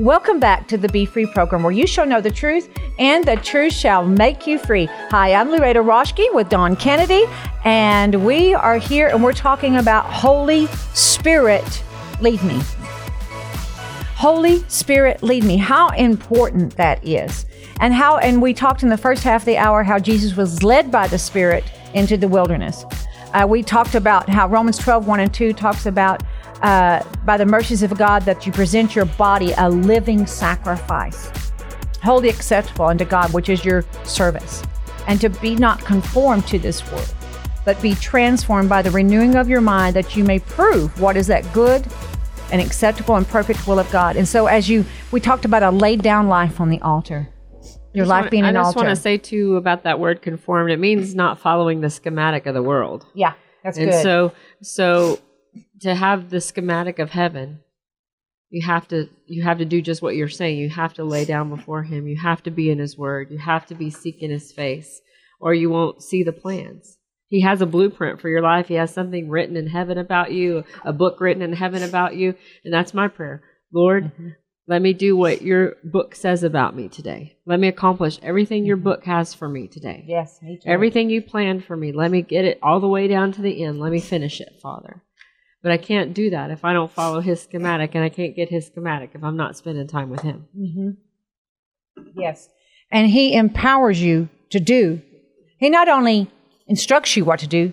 Welcome back to the Be Free program, where you shall know the truth, and the truth shall make you free. Hi, I'm Loretta Roschke with Don Kennedy, and we are here and we're talking about Holy Spirit, lead me. Holy Spirit, lead me. How important that is. And we talked in the first half of the hour how Jesus was led by the Spirit into the wilderness. We talked about how Romans 12:1-2 talks about by the mercies of God that you present your body a living sacrifice, wholly acceptable unto God, which is your service. And to be not conformed to this world, but be transformed by the renewing of your mind, that you may prove what is that good and acceptable and perfect will of God. And so we talked about a laid down life on the altar. Your life being an altar. I just want to say too about that word conformed. It means not following the schematic of the world. Yeah, that's good. And so to have the schematic of heaven, you have to do just what you're saying. You have to lay down before him. You have to be in his word. You have to be seeking his face, or you won't see the plans. He has a blueprint for your life. He has something written in heaven about you, a book written in heaven about you. And that's my prayer. Lord, let me do what your book says about me today. Let me accomplish everything your book has for me today. Yes, me too. Everything you planned for me. Let me get it all the way down to the end. Let me finish it, Father. But I can't do that if I don't follow his schematic, and I can't get his schematic if I'm not spending time with him. Mm-hmm. Yes. And he empowers you to do. He not only instructs you what to do,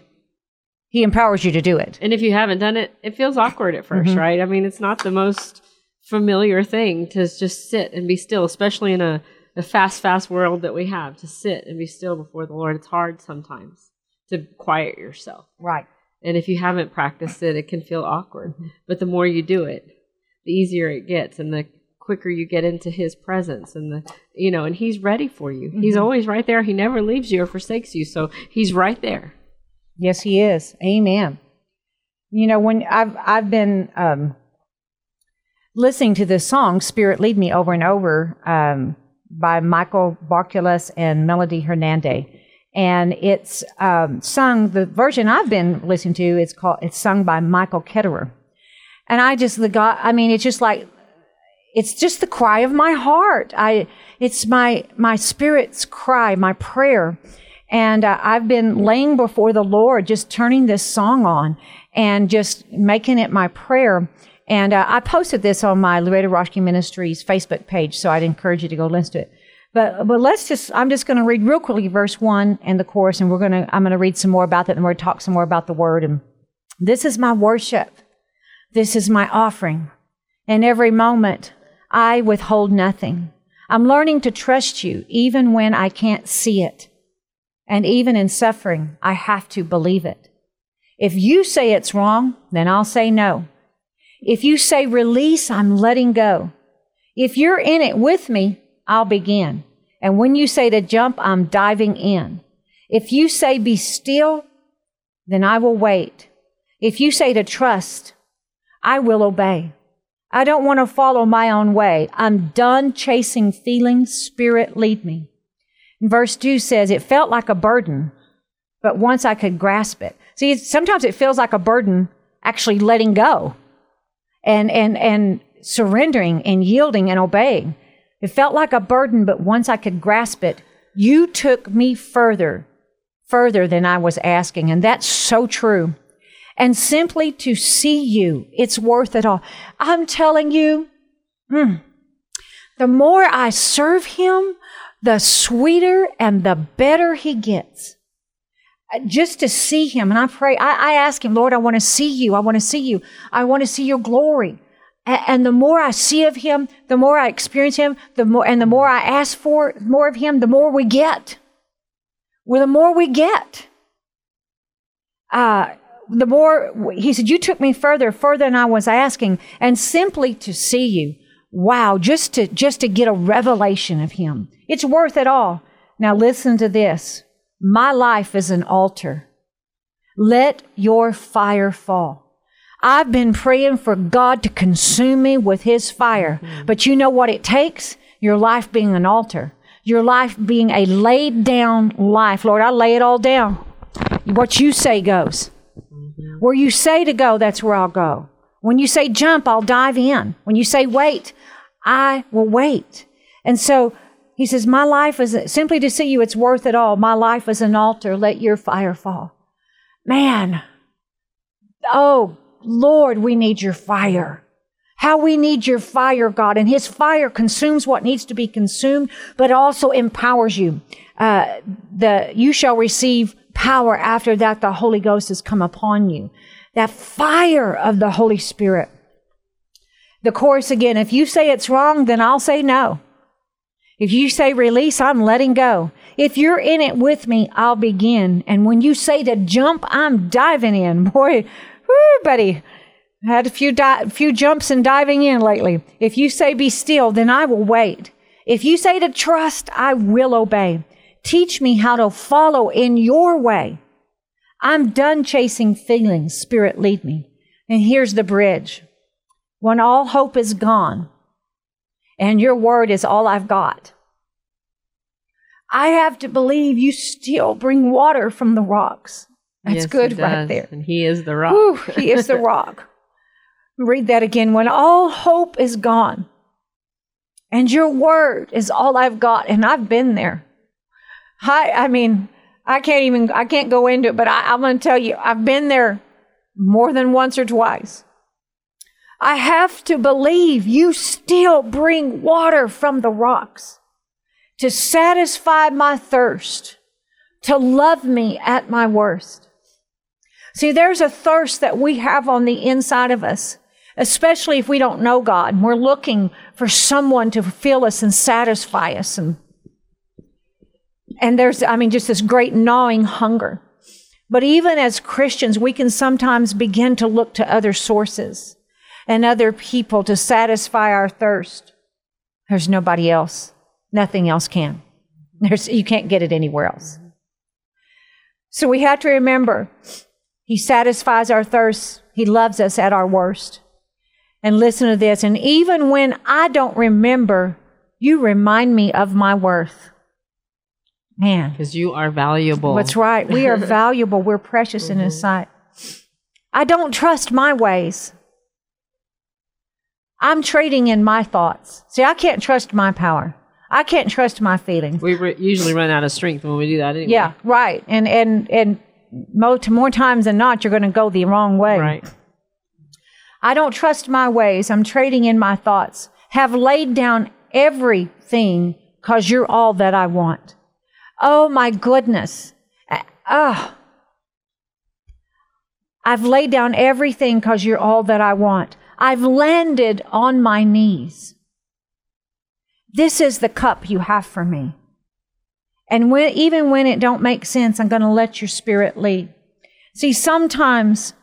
he empowers you to do it. And if you haven't done it, it feels awkward at first, right? I mean, it's not the most familiar thing to just sit and be still, especially in a fast world that we have, to sit and be still before the Lord. It's hard sometimes to quiet yourself. Right. And if you haven't practiced it, it can feel awkward. But the more you do it, the easier it gets, and the quicker you get into his presence, and and he's ready for you. He's always right there. He never leaves you or forsakes you. So he's right there. Yes, he is. Amen. You know, when I've been listening to this song, Spirit Lead Me, over and over by Michael Barculus and Melody Hernandez. And it's sung, the version I've been listening to, it's sung by Michael Ketterer. And it's just the cry of my heart. It's my spirit's cry, my prayer. And I've been laying before the Lord, just turning this song on and just making it my prayer. And I posted this on my Loretta Roschke Ministries Facebook page, so I'd encourage you to go listen to it. But I'm just going to read real quickly verse 1 and the chorus, and I'm going to read some more about that, and we're going to talk some more about the word. And this is my worship. This is my offering. In every moment, I withhold nothing. I'm learning to trust you even when I can't see it. And even in suffering, I have to believe it. If you say it's wrong, then I'll say no. If you say release, I'm letting go. If you're in it with me, I'll begin. And when you say to jump, I'm diving in. If you say be still, then I will wait. If you say to trust, I will obey. I don't want to follow my own way. I'm done chasing feelings. Spirit, lead me. And verse 2 says, it felt like a burden, but once I could grasp it. See, sometimes it feels like a burden, actually letting go and surrendering and yielding and obeying. It felt like a burden, but once I could grasp it, you took me further than I was asking. And that's so true. And simply to see you, it's worth it all. I'm telling you, the more I serve him, the sweeter and the better he gets. Just to see him, and I pray, I ask him, Lord, I want to see you. I want to see you. I want to see your glory. And the more I see of him, the more I experience him, the more I ask for more of him, the more we get. Well, the more we get. The more, he said, you took me further than I was asking, and simply to see you. Wow, just to get a revelation of him. It's worth it all. Now listen to this. My life is an altar. Let your fire fall. I've been praying for God to consume me with his fire. But you know what it takes? Your life being an altar. Your life being a laid down life. Lord, I lay it all down. What you say goes. Where you say to go, that's where I'll go. When you say jump, I'll dive in. When you say wait, I will wait. And so he says, my life is simply to see you, it's worth it all. My life is an altar. Let your fire fall. Man, oh, Lord, we need your fire. How we need your fire, God. And his fire consumes what needs to be consumed, but also empowers you. You shall receive power after that the Holy Ghost has come upon you. That fire of the Holy Spirit. The chorus again, if you say it's wrong, then I'll say no. If you say release, I'm letting go. If you're in it with me, I'll begin. And when you say to jump, I'm diving in. Boy, whoo, buddy, I had a few jumps and diving in lately. If you say be still, then I will wait. If you say to trust, I will obey. Teach me how to follow in your way. I'm done chasing feelings. Spirit, lead me. And here's the bridge. When all hope is gone and your word is all I've got, I have to believe you still bring water from the rocks. That's yes, good right there. And he is the rock. Whew, he is the rock. Read that again. When all hope is gone and your word is all I've got, and I've been there. I can't go into it, but I'm going to tell you, I've been there more than once or twice. I have to believe you still bring water from the rocks to satisfy my thirst, to love me at my worst. See, there's a thirst that we have on the inside of us, especially if we don't know God and we're looking for someone to fill us and satisfy us. And there's, just this great gnawing hunger. But even as Christians, we can sometimes begin to look to other sources and other people to satisfy our thirst. There's nobody else. Nothing else can. You can't get it anywhere else. So we have to remember, he satisfies our thirst. He loves us at our worst. And listen to this. And even when I don't remember, you remind me of my worth. Man. Because you are valuable. That's right. We are valuable. We're precious in his sight. I don't trust my ways. I'm trading in my thoughts. See, I can't trust my power. I can't trust my feelings. We usually run out of strength when we do that anyway. Yeah, right. And more times than not, you're going to go the wrong way. Right. I don't trust my ways. I'm trading in my thoughts. Have laid down everything because you're all that I want. Oh, my goodness. I've laid down everything because you're all that I want. I've landed on my knees. This is the cup you have for me. And even when it don't make sense, I'm going to let your spirit lead. See, sometimes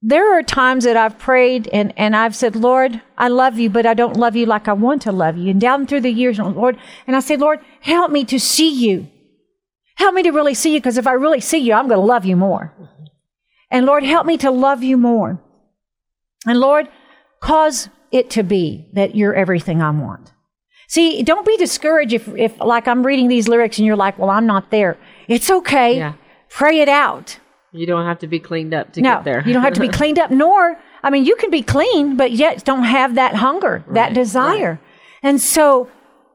there are times that I've prayed and I've said, Lord, I love you, but I don't love you like I want to love you. And down through the years, Lord, and I say, Lord, help me to see you. Help me to really see you, because if I really see you, I'm going to love you more. And Lord, help me to love you more. And Lord, cause it to be that you're everything I want. See, don't be discouraged if like I'm reading these lyrics and you're like, well, I'm not there. It's okay. Yeah. Pray it out. You don't have to be cleaned up to get there. No, you don't have to be cleaned up, nor, you can be clean, but yet don't have that hunger, right, that desire. Right. And so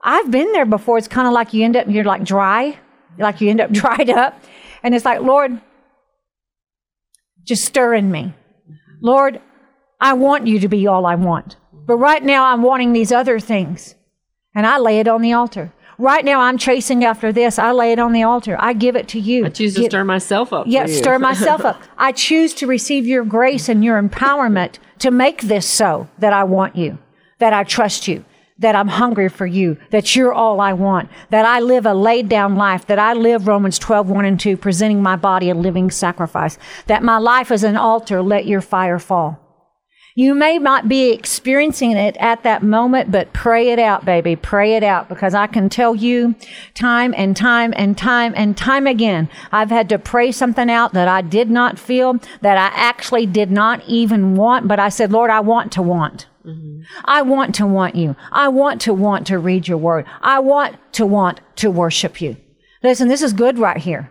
I've been there before. It's kind of like you're like dry, like you end up dried up. And it's like, Lord, just stir in me. Lord, I want you to be all I want. But right now I'm wanting these other things. And I lay it on the altar. Right now, I'm chasing after this. I lay it on the altar. I give it to you. I choose to stir myself up. Yeah, stir myself up. I choose to receive your grace and your empowerment to make this so that I want you, that I trust you, that I'm hungry for you, that you're all I want, that I live a laid down life, that I live Romans 12:1-2, presenting my body a living sacrifice, that my life is an altar. Let your fire fall. You may not be experiencing it at that moment, but pray it out, baby. Pray it out, because I can tell you time and time and time and time again, I've had to pray something out that I did not feel, that I actually did not even want, but I said, Lord, I want to want. Mm-hmm. I want to want you. I want to read your word. I want to worship you. Listen, this is good right here.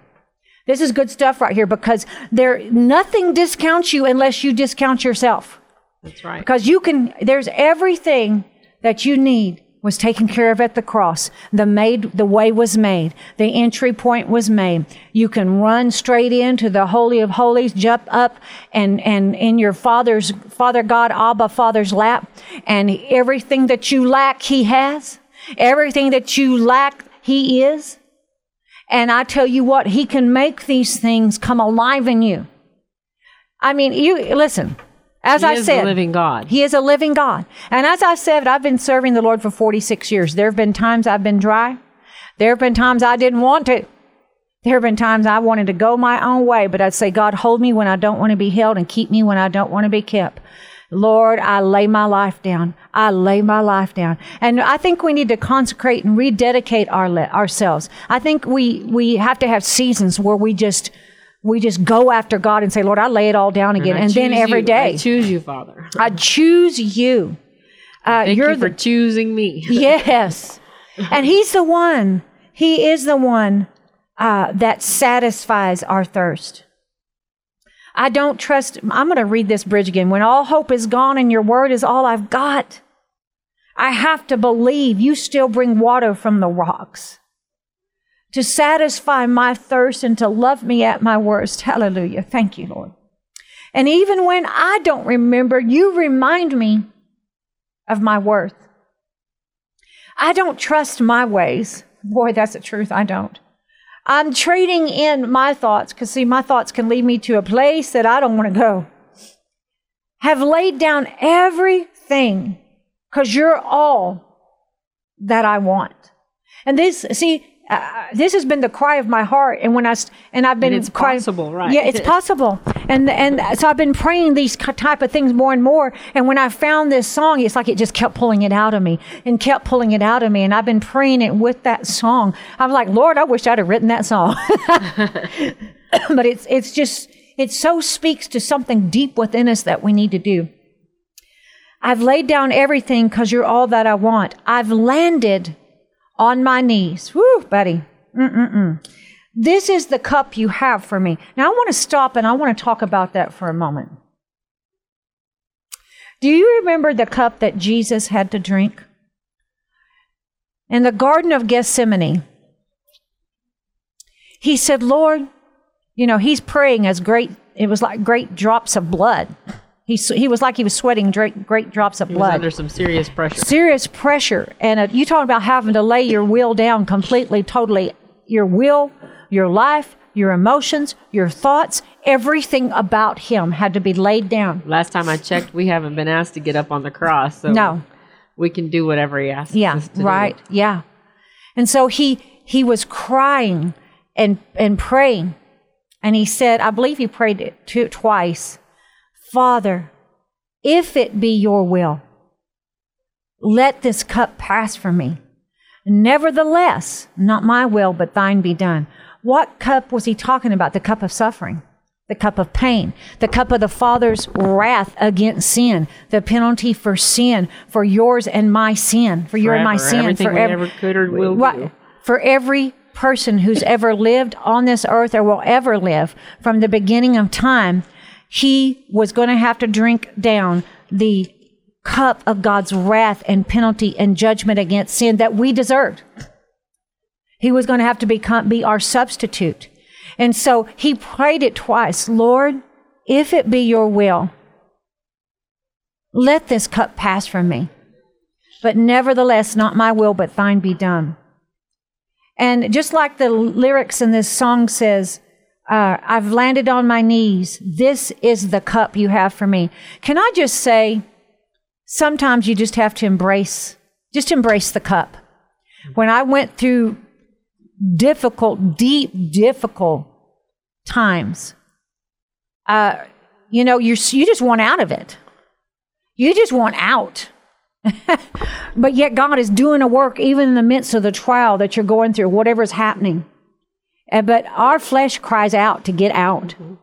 This is good stuff right here, because nothing discounts you unless you discount yourself. That's right. Because you can, there's everything that you need was taken care of at the cross. The way was made. The entry point was made. You can run straight into the Holy of Holies, jump up and in your Father God, Abba, Father's lap. And everything that you lack, He has. Everything that you lack, He is. And I tell you what, He can make these things come alive in you. I mean, you listen. As I said, He is a living God. He is a living God. And as I said, I've been serving the Lord for 46 years. There have been times I've been dry. There have been times I didn't want to. There have been times I wanted to go my own way, but I'd say, God, hold me when I don't want to be held and keep me when I don't want to be kept. Lord, I lay my life down. I lay my life down. And I think we need to consecrate and rededicate ourselves. I think we have to have seasons where we just go after God and say, Lord, I lay it all down again. And then every day. I choose you, Father. I choose you. Thank you for choosing me. Yes. And He's the one. He is the one that satisfies our thirst. I don't trust. I'm going to read this bridge again. When all hope is gone and your word is all I've got, I have to believe you still bring water from the rocks to satisfy my thirst and to love me at my worst. Hallelujah. Thank you, Lord. And even when I don't remember, you remind me of my worth. I don't trust my ways. Boy, that's the truth. I don't. I'm trading in my thoughts because, see, my thoughts can lead me to a place that I don't want to go. Have laid down everything because you're all that I want. And this, see, this has been the cry of my heart, and when I've been crying, possible, right? Yeah, it's possible, and so I've been praying these type of things more and more. And when I found this song, it's like it just kept pulling it out of me, and kept pulling it out of me. And I've been praying it with that song. I'm like, Lord, I wish I'd have written that song, but it's just it so speaks to something deep within us that we need to do. I've laid down everything because you're all that I want. I've landed on my knees. Woo, buddy. This is the cup you have for me. Now, I want to stop and I want to talk about that for a moment. Do you remember the cup that Jesus had to drink? In the Garden of Gethsemane, He said, Lord, you know, He's praying as great, it was like great drops of blood. He was like he was sweating great drops of blood. He was under some serious pressure. Serious pressure. And you talking about having to lay your will down completely, totally. Your will, your life, your emotions, your thoughts, everything about Him had to be laid down. Last time I checked, we haven't been asked to get up on the cross. So no. We can do whatever He asks us to do. Yeah. And so he was crying and praying. And he said, I believe he prayed it twice. Father, if it be your will, let this cup pass from me. Nevertheless, not my will, but thine be done. What cup was he talking about? The cup of suffering, the cup of pain, the cup of the Father's wrath against sin, the penalty for sin, for yours and my sin, for your and my sin, everything we ever could or will do. For every person who's ever lived on this earth or will ever live from the beginning of time, He was going to have to drink down the cup of God's wrath and penalty and judgment against sin that we deserved. He was going to have to be our substitute. And so he prayed it twice. Lord, if it be your will, let this cup pass from me. But nevertheless, not my will, but thine be done. And just like the lyrics in this song says, I've landed on my knees. This is the cup you have for me. Can I just say, sometimes you just have to embrace the cup. When I went through difficult times, you know, you just want out of it. You just want out. But yet God is doing a work even in the midst of the trial that you're going through, whatever's happening. But our flesh cries out to get out. Mm-hmm.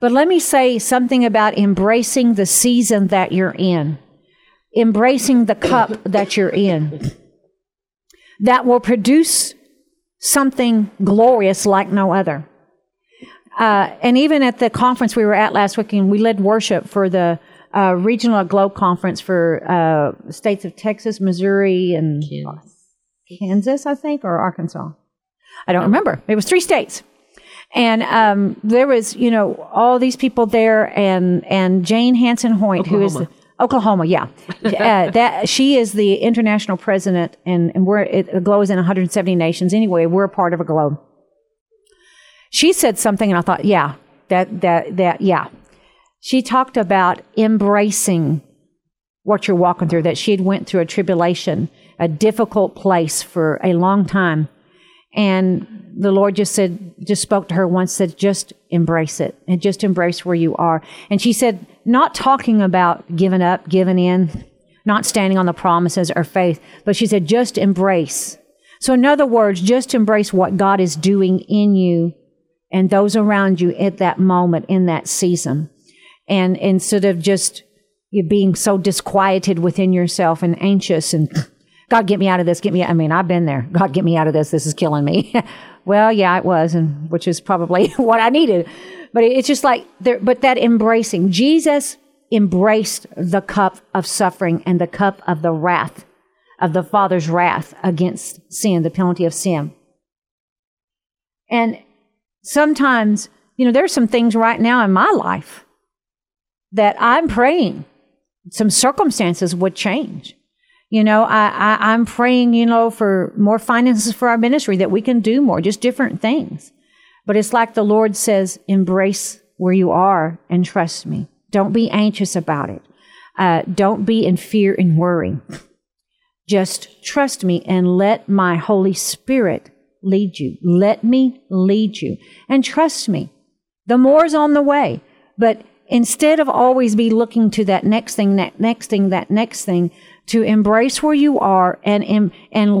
But let me say something about embracing the season that you're in, embracing the cup that you're in, that will produce something glorious like no other. And even at the conference we were at last week, and we led worship for the regional GLOW conference for states of Texas, Missouri, and Kansas, I think, or Arkansas. I don't remember. It was 3 states. And there was, you know, all these people there, and Jane Hanson Hoyt, who is Oklahoma, yeah. That she is the international president, and GLOW is in 170 nations anyway. We're a part of a GLOW. She said something, and I thought, yeah. She talked about embracing what you're walking through, that she had went through a tribulation, a difficult place for a long time. And the Lord just spoke to her once, said, just embrace it, and just embrace where you are. And she said, not talking about giving up, giving in, not standing on the promises or faith, but she said, just embrace. So in other words, just embrace what God is doing in you and those around you at that moment, in that season. And instead of just you being so disquieted within yourself and anxious and God, get me out of this. I mean, I've been there. God, get me out of this. This is killing me. Well, yeah, it was, and which is probably what I needed. But it's just like, but that embracing. Jesus embraced the cup of suffering and the cup of the wrath, of the Father's wrath against sin, the penalty of sin. And sometimes, you know, there's some things right now in my life that I'm praying some circumstances would change. You know, I'm praying, you know, for more finances for our ministry, that we can do more, just different things. But it's like the Lord says, embrace where you are and trust me. Don't be anxious about it. Don't be in fear and worry. Just trust me and let my Holy Spirit lead you. Let me lead you. And trust me, the more's on the way. But instead of always be looking to that next thing, to embrace where you are and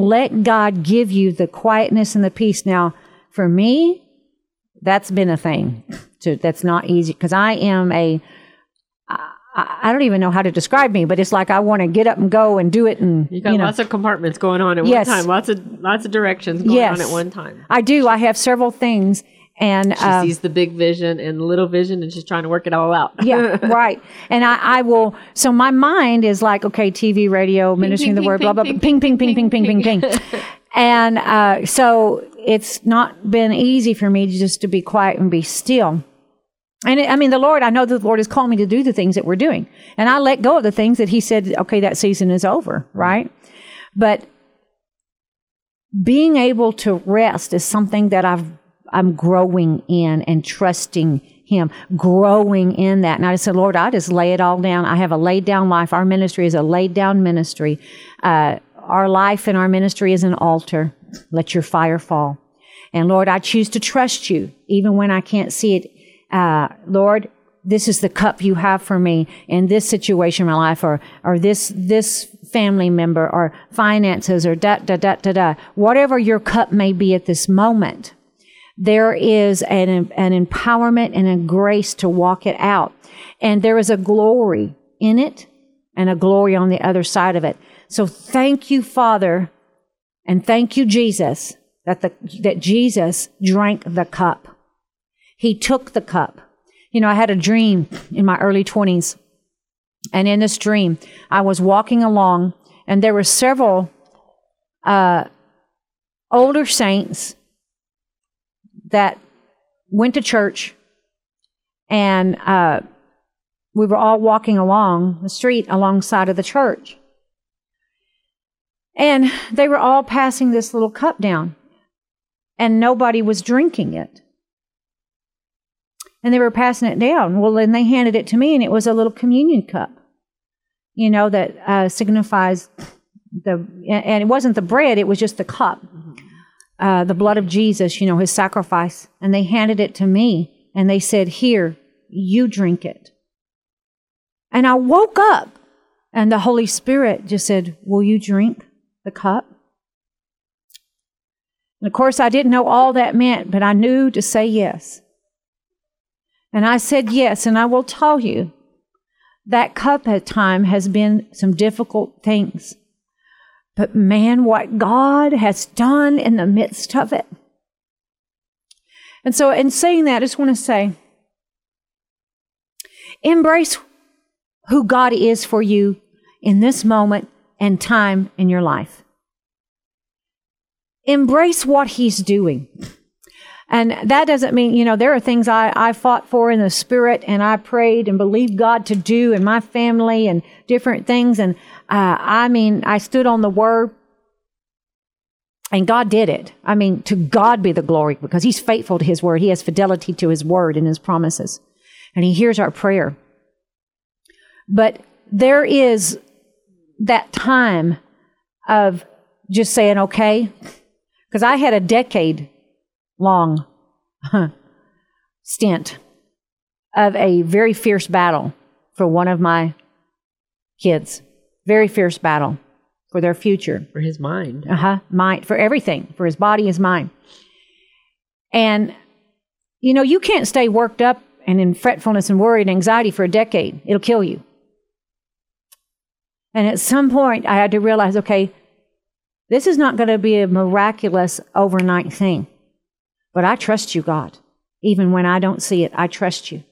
let God give you the quietness and the peace. Now, for me, that's been a thing. That's not easy because I don't even know how to describe me, but it's like I want to get up and go and do it. And you got lots of compartments going on at one time, lots of directions going on at one time. I do. I have several things. And she sees the big vision and the little vision, and she's trying to work it all out. Yeah, right. And I will. So my mind is like, okay, TV, radio, ministering the word, blah blah blah, ping ping ping ping ping ping ping. And so it's not been easy for me just to be quiet and be still. And I know the Lord has called me to do the things that we're doing, and I let go of the things that He said. Okay, that season is over, right? But being able to rest is something that I'm growing in and trusting Him, growing in that. And I said, Lord, I just lay it all down. I have a laid down life. Our ministry is a laid down ministry. Our life and our ministry is an altar. Let your fire fall. And Lord, I choose to trust you even when I can't see it. Lord, this is the cup you have for me in this situation in my life, or this family member, or finances, or whatever your cup may be at this moment. There is an empowerment and a grace to walk it out. And there is a glory in it and a glory on the other side of it. So thank you, Father, and thank you, Jesus, that Jesus drank the cup. He took the cup. You know, I had a dream in my early 20s. And in this dream, I was walking along, and there were several older saints that went to church, and we were all walking along the street alongside of the church. And they were all passing this little cup down, and nobody was drinking it. And they were passing it down. Well, then they handed it to me, and it was a little communion cup, you know, that signifies and it wasn't the bread, it was just the cup. The blood of Jesus, you know, His sacrifice. And they handed it to me, and they said, here, you drink it. And I woke up, and the Holy Spirit just said, will you drink the cup? And of course, I didn't know all that meant, but I knew to say yes. And I said yes, and I will tell you, that cup at time has been some difficult things. But man, what God has done in the midst of it. And so in saying that, I just want to say, embrace who God is for you in this moment and time in your life. Embrace what He's doing. And that doesn't mean, you know, there are things I fought for in the Spirit, and I prayed and believed God to do in my family and different things. And I stood on the Word, and God did it. I mean, to God be the glory, because He's faithful to His Word. He has fidelity to His Word and His promises. And He hears our prayer. But there is that time of just saying, okay, because I had a decade-long stint of a very fierce battle for one of my kids. Very fierce battle for their future. For his mind. For everything. For his body, his mind. And, you know, you can't stay worked up and in fretfulness and worry and anxiety for a decade. It'll kill you. And at some point, I had to realize, okay, this is not going to be a miraculous overnight thing. But I trust you, God. Even when I don't see it, I trust you.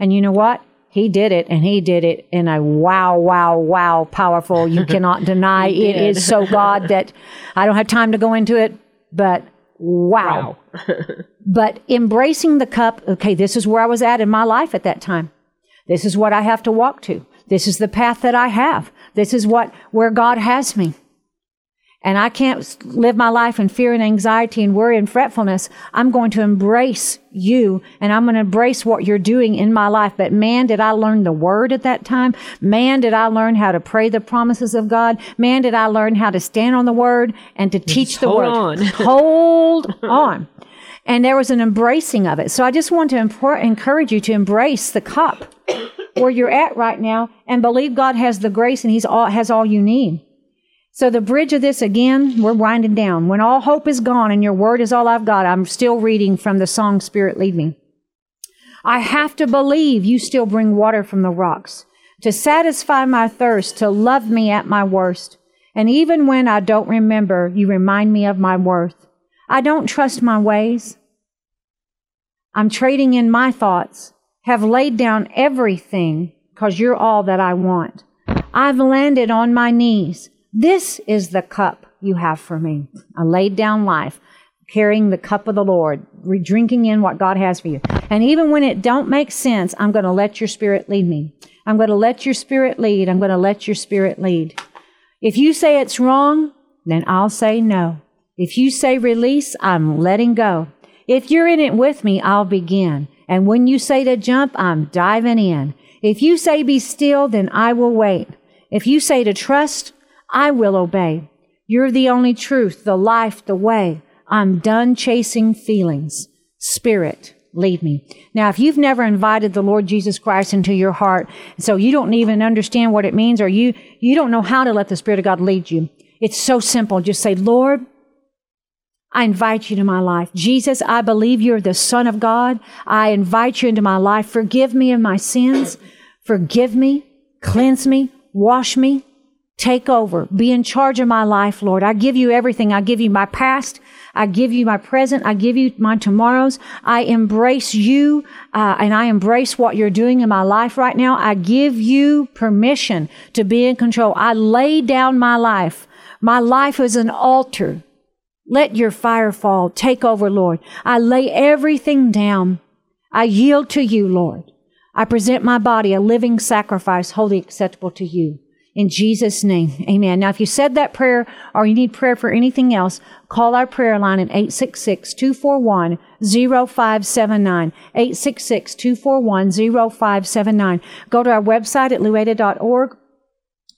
And you know what? He did it, and He did it in a wow, powerful, you cannot deny. It is so God that I don't have time to go into it, but wow. But embracing the cup, okay, this is where I was at in my life at that time. This is what I have to walk to. This is the path that I have. This is where God has me. And I can't live my life in fear and anxiety and worry and fretfulness. I'm going to embrace you, and I'm going to embrace what you're doing in my life. But man, did I learn the Word at that time. Man, did I learn how to pray the promises of God. Man, did I learn how to stand on the Word and to teach the Word. Hold on. And there was an embracing of it. So I just want to encourage you to embrace the cup where you're at right now and believe God has the grace and has all you need. So the bridge of this, again, we're winding down. When all hope is gone and your Word is all I've got, I'm still reading from the song, Spirit Lead Me. I have to believe you still bring water from the rocks to satisfy my thirst, to love me at my worst. And even when I don't remember, you remind me of my worth. I don't trust my ways. I'm trading in my thoughts, have laid down everything because you're all that I want. I've landed on my knees. This is the cup you have for me. A laid down life, carrying the cup of the Lord, drinking in what God has for you. And even when it don't make sense, I'm going to let your Spirit lead me. I'm going to let your Spirit lead. I'm going to let your Spirit lead. If you say it's wrong, then I'll say no. If you say release, I'm letting go. If you're in it with me, I'll begin. And when you say to jump, I'm diving in. If you say be still, then I will wait. If you say to trust, I will obey. You're the only truth, the life, the way. I'm done chasing feelings. Spirit, lead me. Now, if you've never invited the Lord Jesus Christ into your heart, so you don't even understand what it means, or you don't know how to let the Spirit of God lead you, it's so simple. Just say, Lord, I invite you to my life. Jesus, I believe you're the Son of God. I invite you into my life. Forgive me of my sins. Forgive me. Cleanse me. Wash me. Take over. Be in charge of my life, Lord. I give you everything. I give you my past. I give you my present. I give you my tomorrows. I embrace you, and I embrace what you're doing in my life right now. I give you permission to be in control. I lay down my life. My life is an altar. Let your fire fall. Take over, Lord. I lay everything down. I yield to you, Lord. I present my body a living sacrifice, wholly acceptable to you. In Jesus' name, amen. Now, if you said that prayer or you need prayer for anything else, call our prayer line at 866-241-0579, 866-241-0579. Go to our website at louada.org,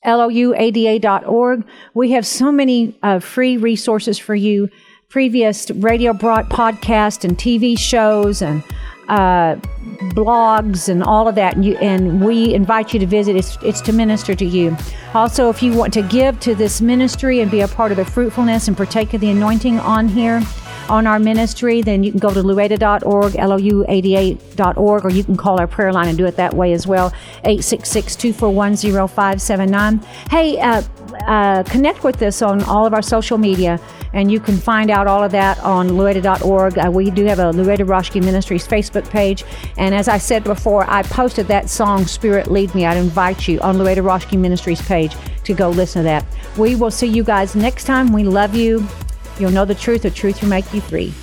L-O-U-A-D-A.org. We have so many free resources for you, previous radio podcasts and TV shows and blogs and all of that, and we invite you to visit. It's to minister to you. Also, if you want to give to this ministry and be a part of the fruitfulness and partake of the anointing on here, on our ministry, then you can go to louada.org, louada.org, or you can call our prayer line and do it that way as well, 866-241-0579. Hey, connect with us on all of our social media, and you can find out all of that on louada.org. We do have a Loretta Roschke Ministries Facebook page, and as I said before, I posted that song, Spirit Lead Me. I'd invite you on Loretta Roschke Ministries page to go listen to that. We will see you guys next time. We love you. You'll know the truth will make you free.